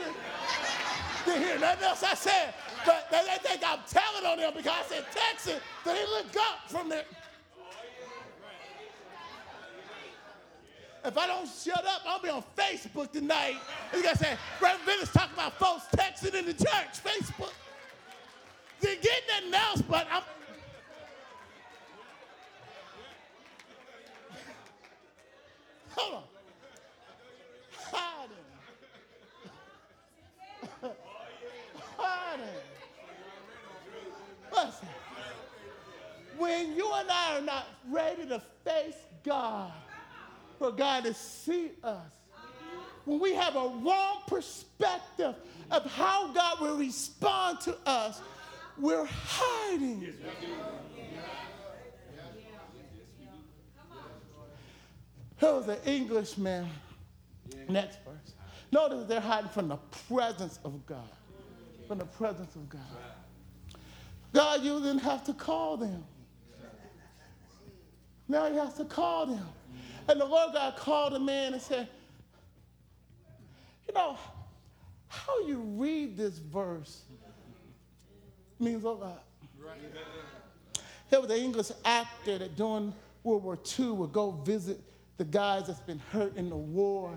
Didn't hear nothing else I said. But they think I'm telling on them because I said Texas. Then they look up from there. If I don't shut up, I'll be on Facebook tonight. He's going to say, Reverend Vince talking about folks texting in the church. Facebook. They're getting nothing else, but I'm. Hold on. Listen, when you and I are not ready to face God, for God to see us, when we have a wrong perspective of how God will respond to us, we're hiding. There was an Englishman. Next verse. Notice they're hiding from the presence of God. From the presence of God. God, you didn't have to call them. Now you have to call them. And the Lord God called a man and said, you know, how you read this verse means a lot. There was an English actor that during World War II would go visit the guys that's been hurt in the war.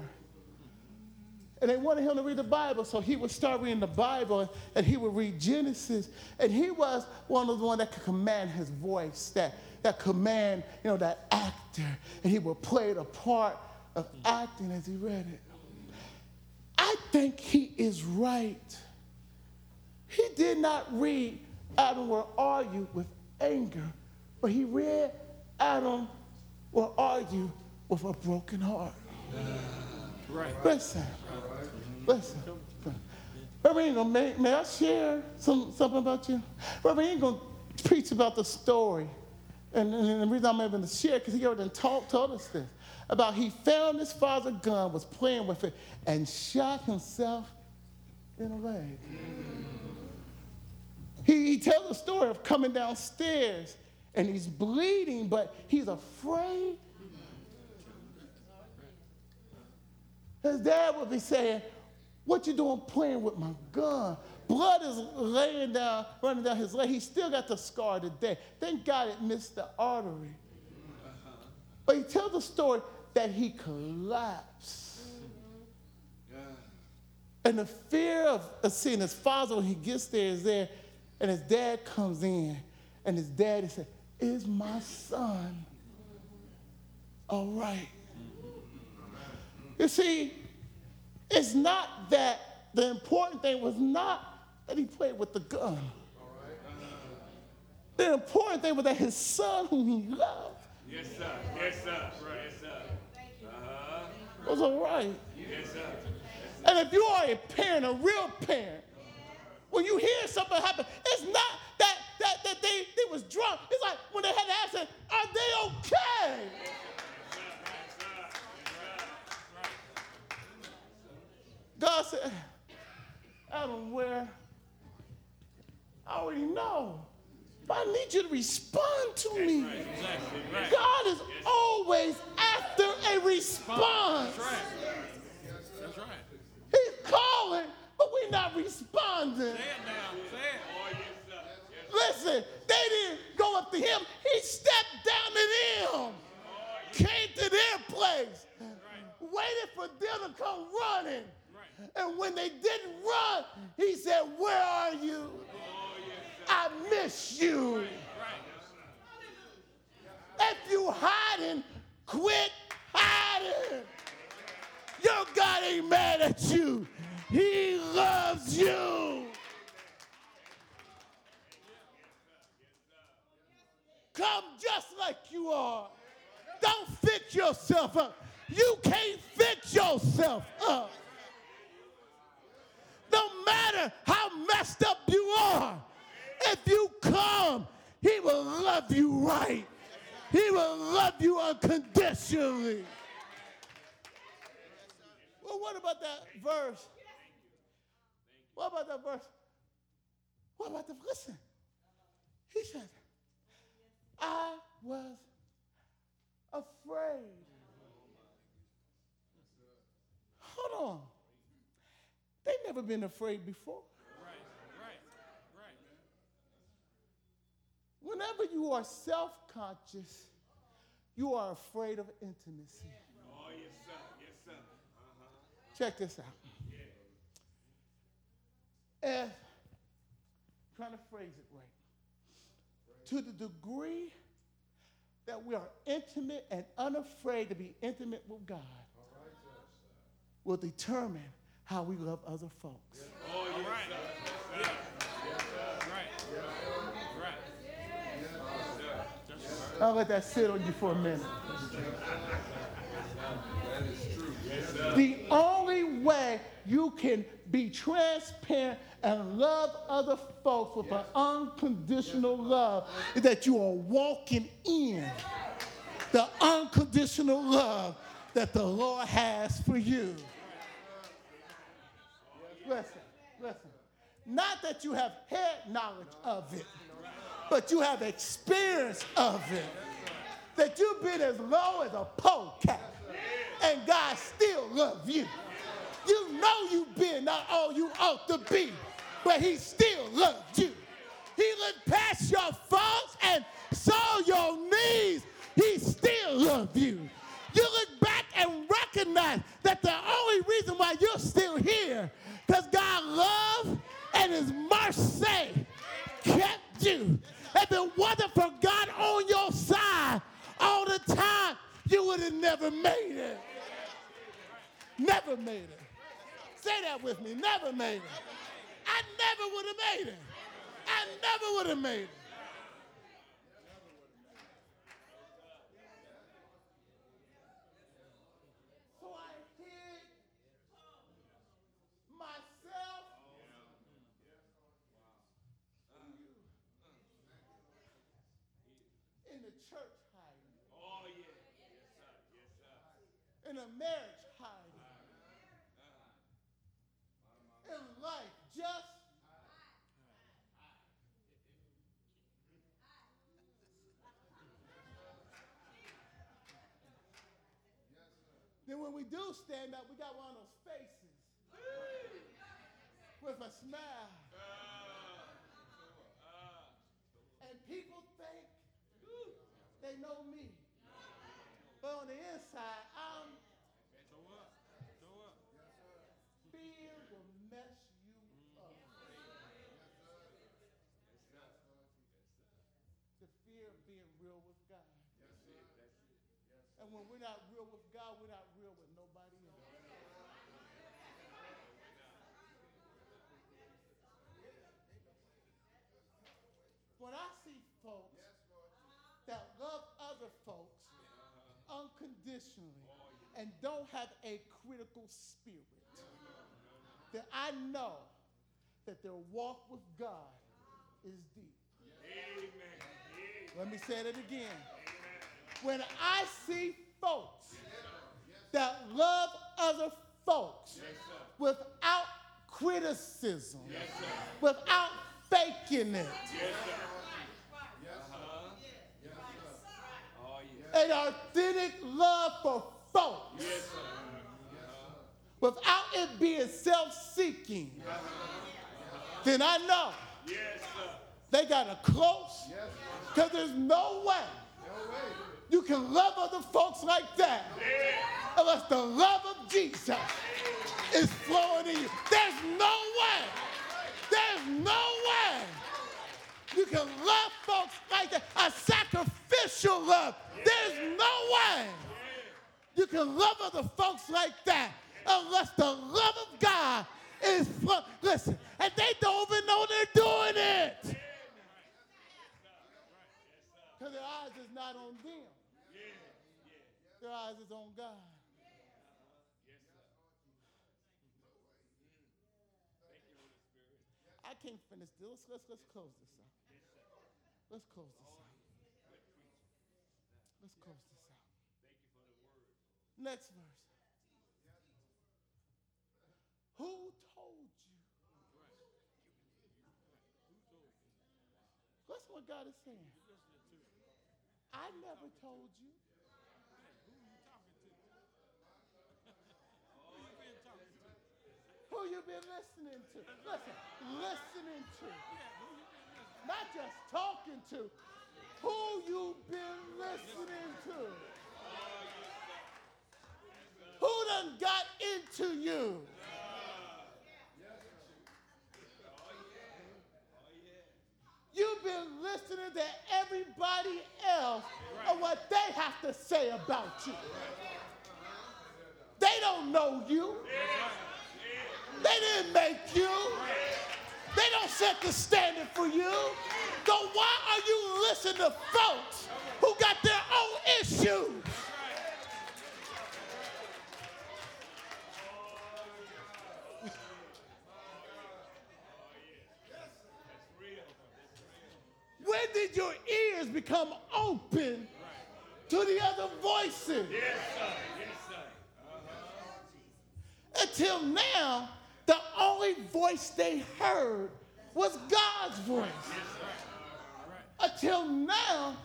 And they wanted him to read the Bible, so he would start reading the Bible, and he would read Genesis. And he was one of the ones that could command his voice, that command, you know, that actor. And he would play the part of acting as he read it. I think he is right. He did not read Adam will argue with anger, but he read Adam will argue with a broken heart. Right. Listen. May I share something about you? Reverend, we ain't going to preach about the story. And the reason I'm able to share, because he already told us this, about he found his father's gun, was playing with it, and shot himself in the leg. He tells the story of coming downstairs, and he's bleeding, but he's afraid. His dad would be saying, what you doing playing with my gun? Blood is laying down, running down his leg. He still got the scar today. Thank God it missed the artery. But he tells the story that he collapsed. And the fear of seeing his father when he gets there is there, and his dad comes in, and his daddy said, is my son all right? You see, it's not that the important thing was not that he played with the gun. The important thing was that his son, whom he loved, was all right. Yes, sir. And if you are a parent, a real parent, when you hear something happen, it's not that they was drunk. It's like when they had the accident, are they okay? Yeah. God said, Adam, where? I already know. But I need you to respond to me. Right, exactly, right. God is always after a response. That's right. That's right. He's calling, but we're not responding. Say it now. Say it. Listen, they didn't go up to him. He stepped down to them, came to their place, waited for them to come running. And when they didn't run, he said, where are you? I miss you. If you hiding, quit hiding. Your God ain't mad at you. He loves you. Come just like you are. Don't fix yourself up. You can't fix yourself up. No matter how messed up you are, if you come, he will love you right. He will love you unconditionally. Well, what about that verse? What about that verse? What about the, listen. He said, I was afraid. Hold on. They never been afraid before. Right. Whenever you are self-conscious, you are afraid of intimacy. Oh, yes, sir. Yes, sir. Uh-huh. Check this out. Yeah. And I'm trying to phrase it right. To the degree that we are intimate and unafraid to be intimate with God, right, will determine how we love other folks. Oh, yes, right. Yes, sir. Right. Yes, sir. Right. Yes, sir. Yes, sir. I'll let that sit on you for a minute. That is true. Yes, sir. The only way you can be transparent and love other folks with an unconditional love is that you are walking in the unconditional love that the Lord has for you. Listen. Not that you have head knowledge of it, but you have experience of it. That you've been as low as a polecat, and God still loves you. You know you've been not all you ought to be, but he still loved you. He looked past your faults and saw your needs. He still loved you. You look back and recognize that the only reason why you're still here because God loved and his mercy kept you. If it wasn't for God on your side all the time, you would have never made it. Never made it. Say that with me. Never made it. I never would have made it. I never would have made it. So I hid myself in the church hiding. Oh, yeah. Yes, sir. Yes, sir. In a marriage hiding. In life, just then when we do stand up, we got one of those faces with a smile, and people think they know me, but on the inside, I'm And when we're not real with God, we're not real with nobody else. When I see folks that love other folks unconditionally and don't have a critical spirit, then I know that their walk with God is deep. Amen. Let me say that again. When I see folks that love other folks without criticism, without faking it, an authentic love for folks, without it being self-seeking, then I know they got a close, because there's no way you can love other folks like that unless the love of Jesus is flowing in you. There's no way you can love folks like that. A sacrificial love. There's no way you can love other folks like that unless the love of God is flowing. Listen, and they don't even know they're doing it. Because their eyes is not on them. Their eyes is on God. I can't finish this. Let's close this out. Next verse. Who told you? That's what God is saying. I never told you. who you been listening to. Listening to. Not just talking to. Who you been listening to. Who done got into you. You've been listening to everybody else and what they have to say about you. They don't know you. They didn't make you. They don't set the standard for you. So why are you listening to folks who got their own issues? When did your ears become open to the other voices? Yes, sir. Yes, sir. Uh-huh. Until now, the only voice they heard was God's voice. Yes, sir. All right. Until now,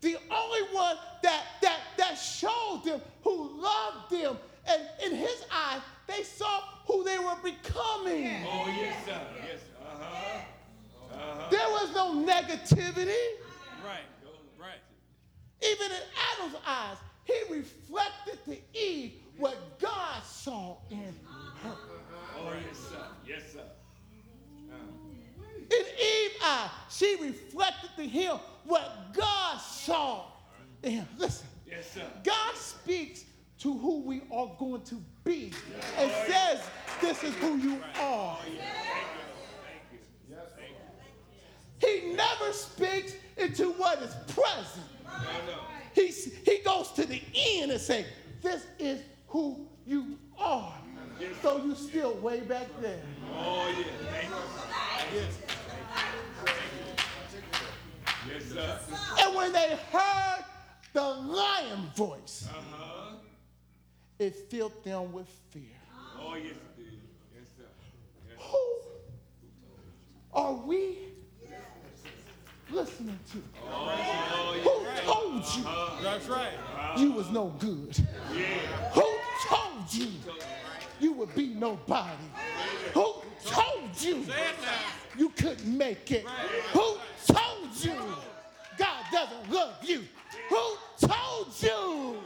the only one that showed them, who loved them, and in his eyes, they saw who they were becoming. Yeah. Oh, yes, sir. Yes, sir. Uh-huh. Uh-huh. There was no negativity. Right, right. Even in Adam's eyes, he reflected to Eve what God saw in her. Oh, yes, sir. Yes, sir. In Eve's eyes, she reflected to him what God saw in him. Listen. Yes, sir. God speaks to who we are going to be and says, this is who you are. He never speaks into what is present. He goes to the end and says, this is who you are. So you still way back there. Oh, yeah. Thank you. Yes, sir. And when they heard the lion voice, it filled them with fear. Oh, yes, it did. Yes, sir. Yes. Who are we listening to? Who told you you was no good? Yeah. Who told you you would be nobody? Who told you you couldn't make it? Who told you God doesn't love you? Who told you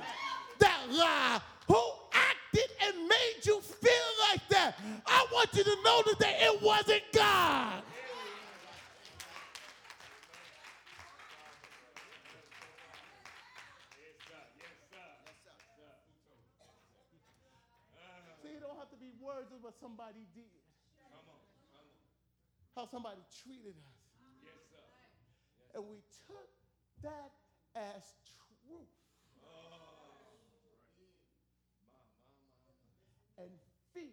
that lie? Who acted and made you feel like that? I want you to know today it wasn't God. Words of what somebody did. Come on, come on. How somebody treated us. Yes, sir. Yes. And we took that as truth. Oh. And fear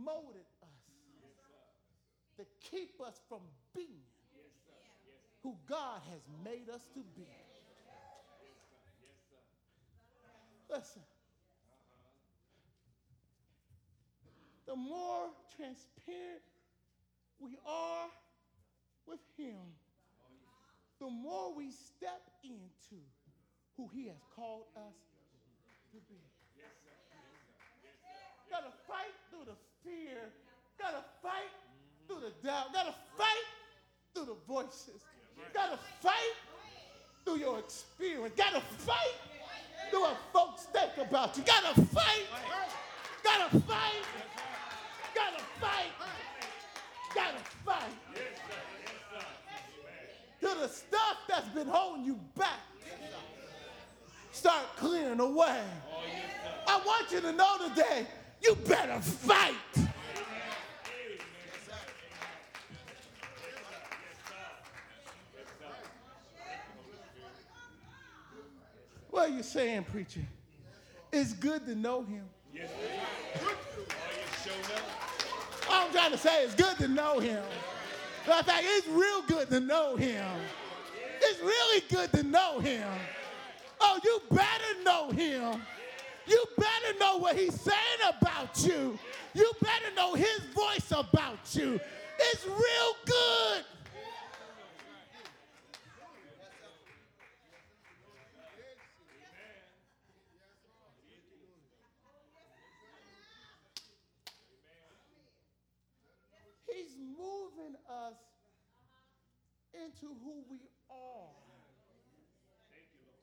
molded us to keep us from being who God has made us to be. Listen. The more transparent we are with him, the more we step into who he has called us to be. Yes, sir. Yes, sir. Gotta fight through the fear. Gotta fight through the doubt. Gotta fight through the voices. Gotta fight through your experience. Gotta fight through what folks think about you. Gotta fight. Gotta fight. Gotta fight. Gotta fight. Yes, sir. Yes, sir. To the stuff that's been holding you back. Yes, start clearing away. Oh, yes, sir. I want you to know today, you better fight. Amen. Amen. What are you saying, preacher? It's good to know him. Yes, sir. I'm trying to say it's good to know him. Matter of fact, it's real good to know him. It's really good to know him. Oh, you better know him. You better know what he's saying about you. You better know his voice about you. It's real good. He's moving us into who we are. Thank you, Lord.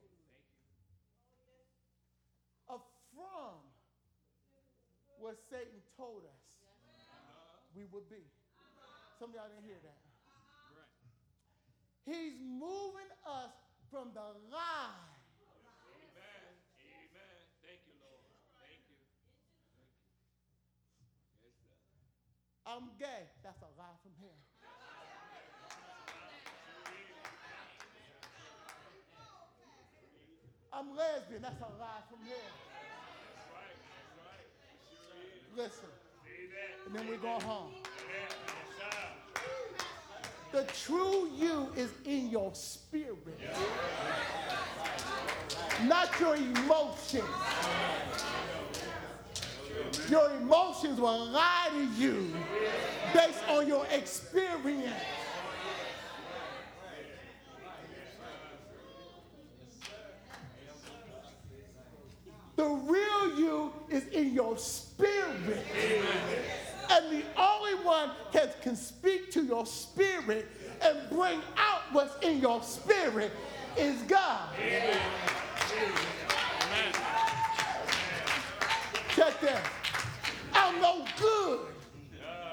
Thank you. From what Satan told us we would be. Some of y'all didn't hear that. He's moving us from the lie. Amen. Amen. Thank you, Lord. Thank you. Thank you. Yes, sir. I'm gay. That's a lie from him. I'm lesbian. That's a lie from him. That's right. That's right. Sure is. Listen. See that? And then we go home. Yes, sir. The true you is in your spirit, not your emotions. Your emotions will lie to you based on your experience. The real you is in your spirit. And the only one that can speak to your spirit and bring out what's in your spirit is God. Amen. Amen. Check that. I'm no good.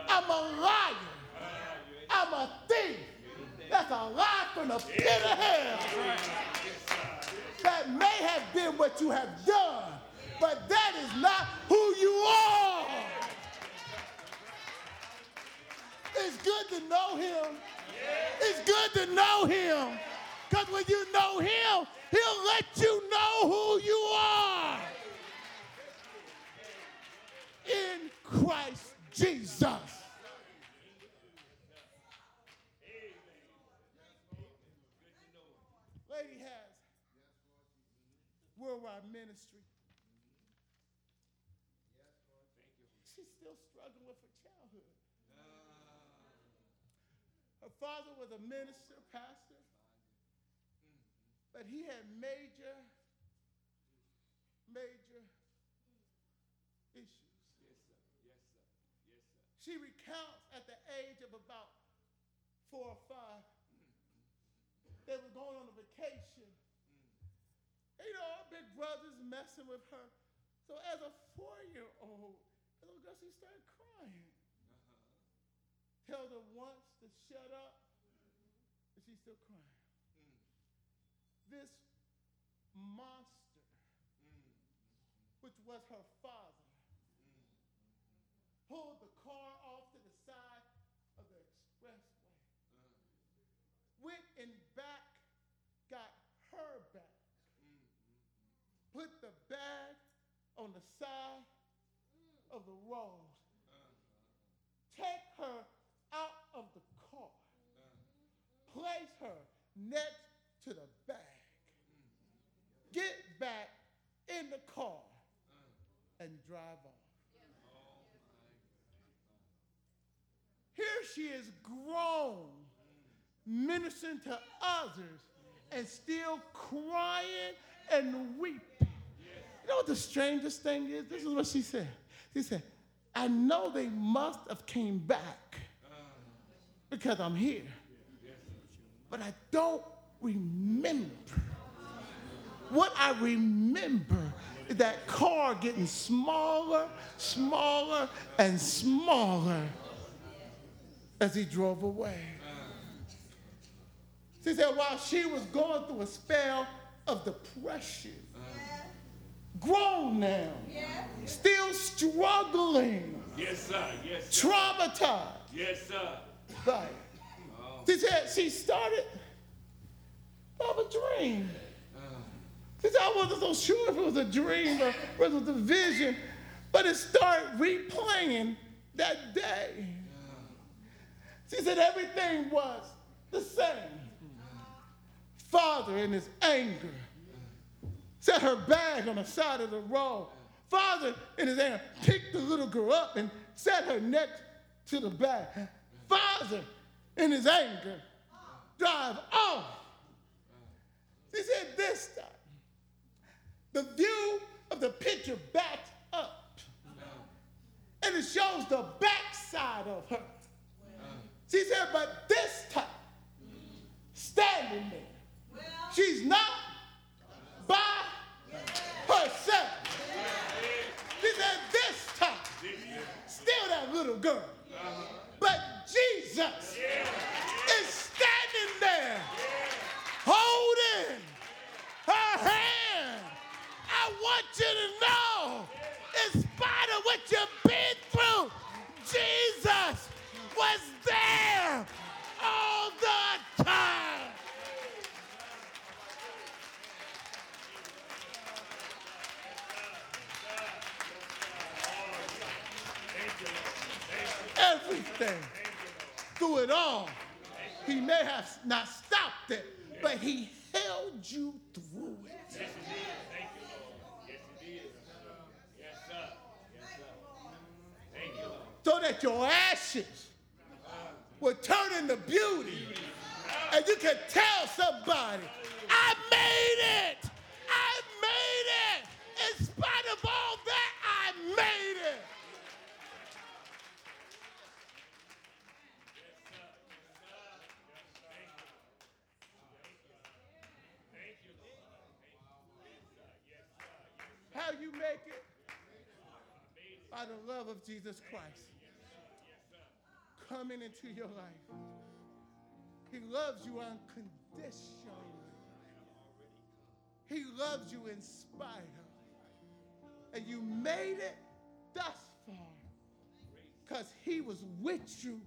I'm a liar. I'm a thief. That's a lie from the pit of hell. That may have been what you have done, but that is not who you are. It's good to know him. It's good to know him. Because when you know him, he'll let you know who you are. In Christ Jesus. Lady has worldwide ministry. She's still struggling with her childhood. Her father was a minister, pastor, but he had major issues. Yes, sir. Yes, sir. Yes, sir. She recounts at the age of about 4 or 5, they were going on a vacation. You know, our big brother's messing with her. So as a 4-year-old, the little girl, she started crying. Tells her once to shut up, and she's still crying. This monster, which was her father, pulled the car off to the side of the expressway, went and back, got her back, put the bag on the side of the road, take her out of the car, place her next to the bag, get back in the car, and drive off. Here she is grown, ministering to others, and still crying and weeping. You know what the strangest thing is? This is what she said. She said, I know they must have came back because I'm here, but I don't remember. What I remember is that car getting smaller, smaller, and smaller as he drove away. She said while she was going through a spell of depression, grown now, still struggling, yes, sir. Traumatized. Yes, sir. Right. Oh. She said she started of a dream. She said I wasn't so sure if it was a dream or if it was a vision, but it started replaying that day. She said everything was the same. Father in his anger set her bag on the side of the road. Father in his anger picked the little girl up and set her next to the bag. Father in his anger drive off. She said this time, the view of the picture backs up, and it shows the backside of her. She said, but this time, standing there, well, she's not by herself. She said, this time, still that little girl. But Jesus is standing there, holding her hand. I want you to know, in spite of what you've been through, Jesus was there all the time. Everything, through it all, he may have not stopped it, but he held you through it. So that your ashes will turn into beauty. And you can tell somebody, I made it. I made it. In spite of all that, I made it. How you make it? By the love of Jesus Christ coming into your life. He loves you unconditionally. He loves you in spite of. And you made it thus far because he was with you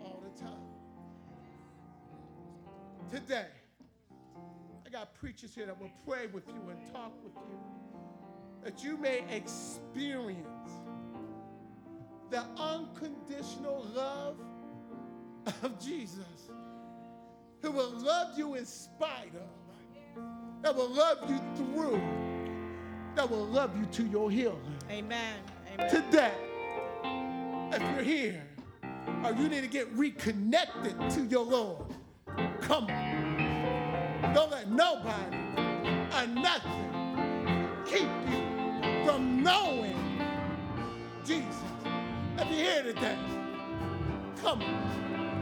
all the time. Today, I got preachers here that will pray with you and talk with you, that you may experience the unconditional love of Jesus, who will love you in spite of, that will love you through, that will love you to your healing. Amen. Amen. Today, if you're here, or you need to get reconnected to your Lord, come on. Don't let nobody or nothing keep you from knowing Jesus. If you're here today, come on.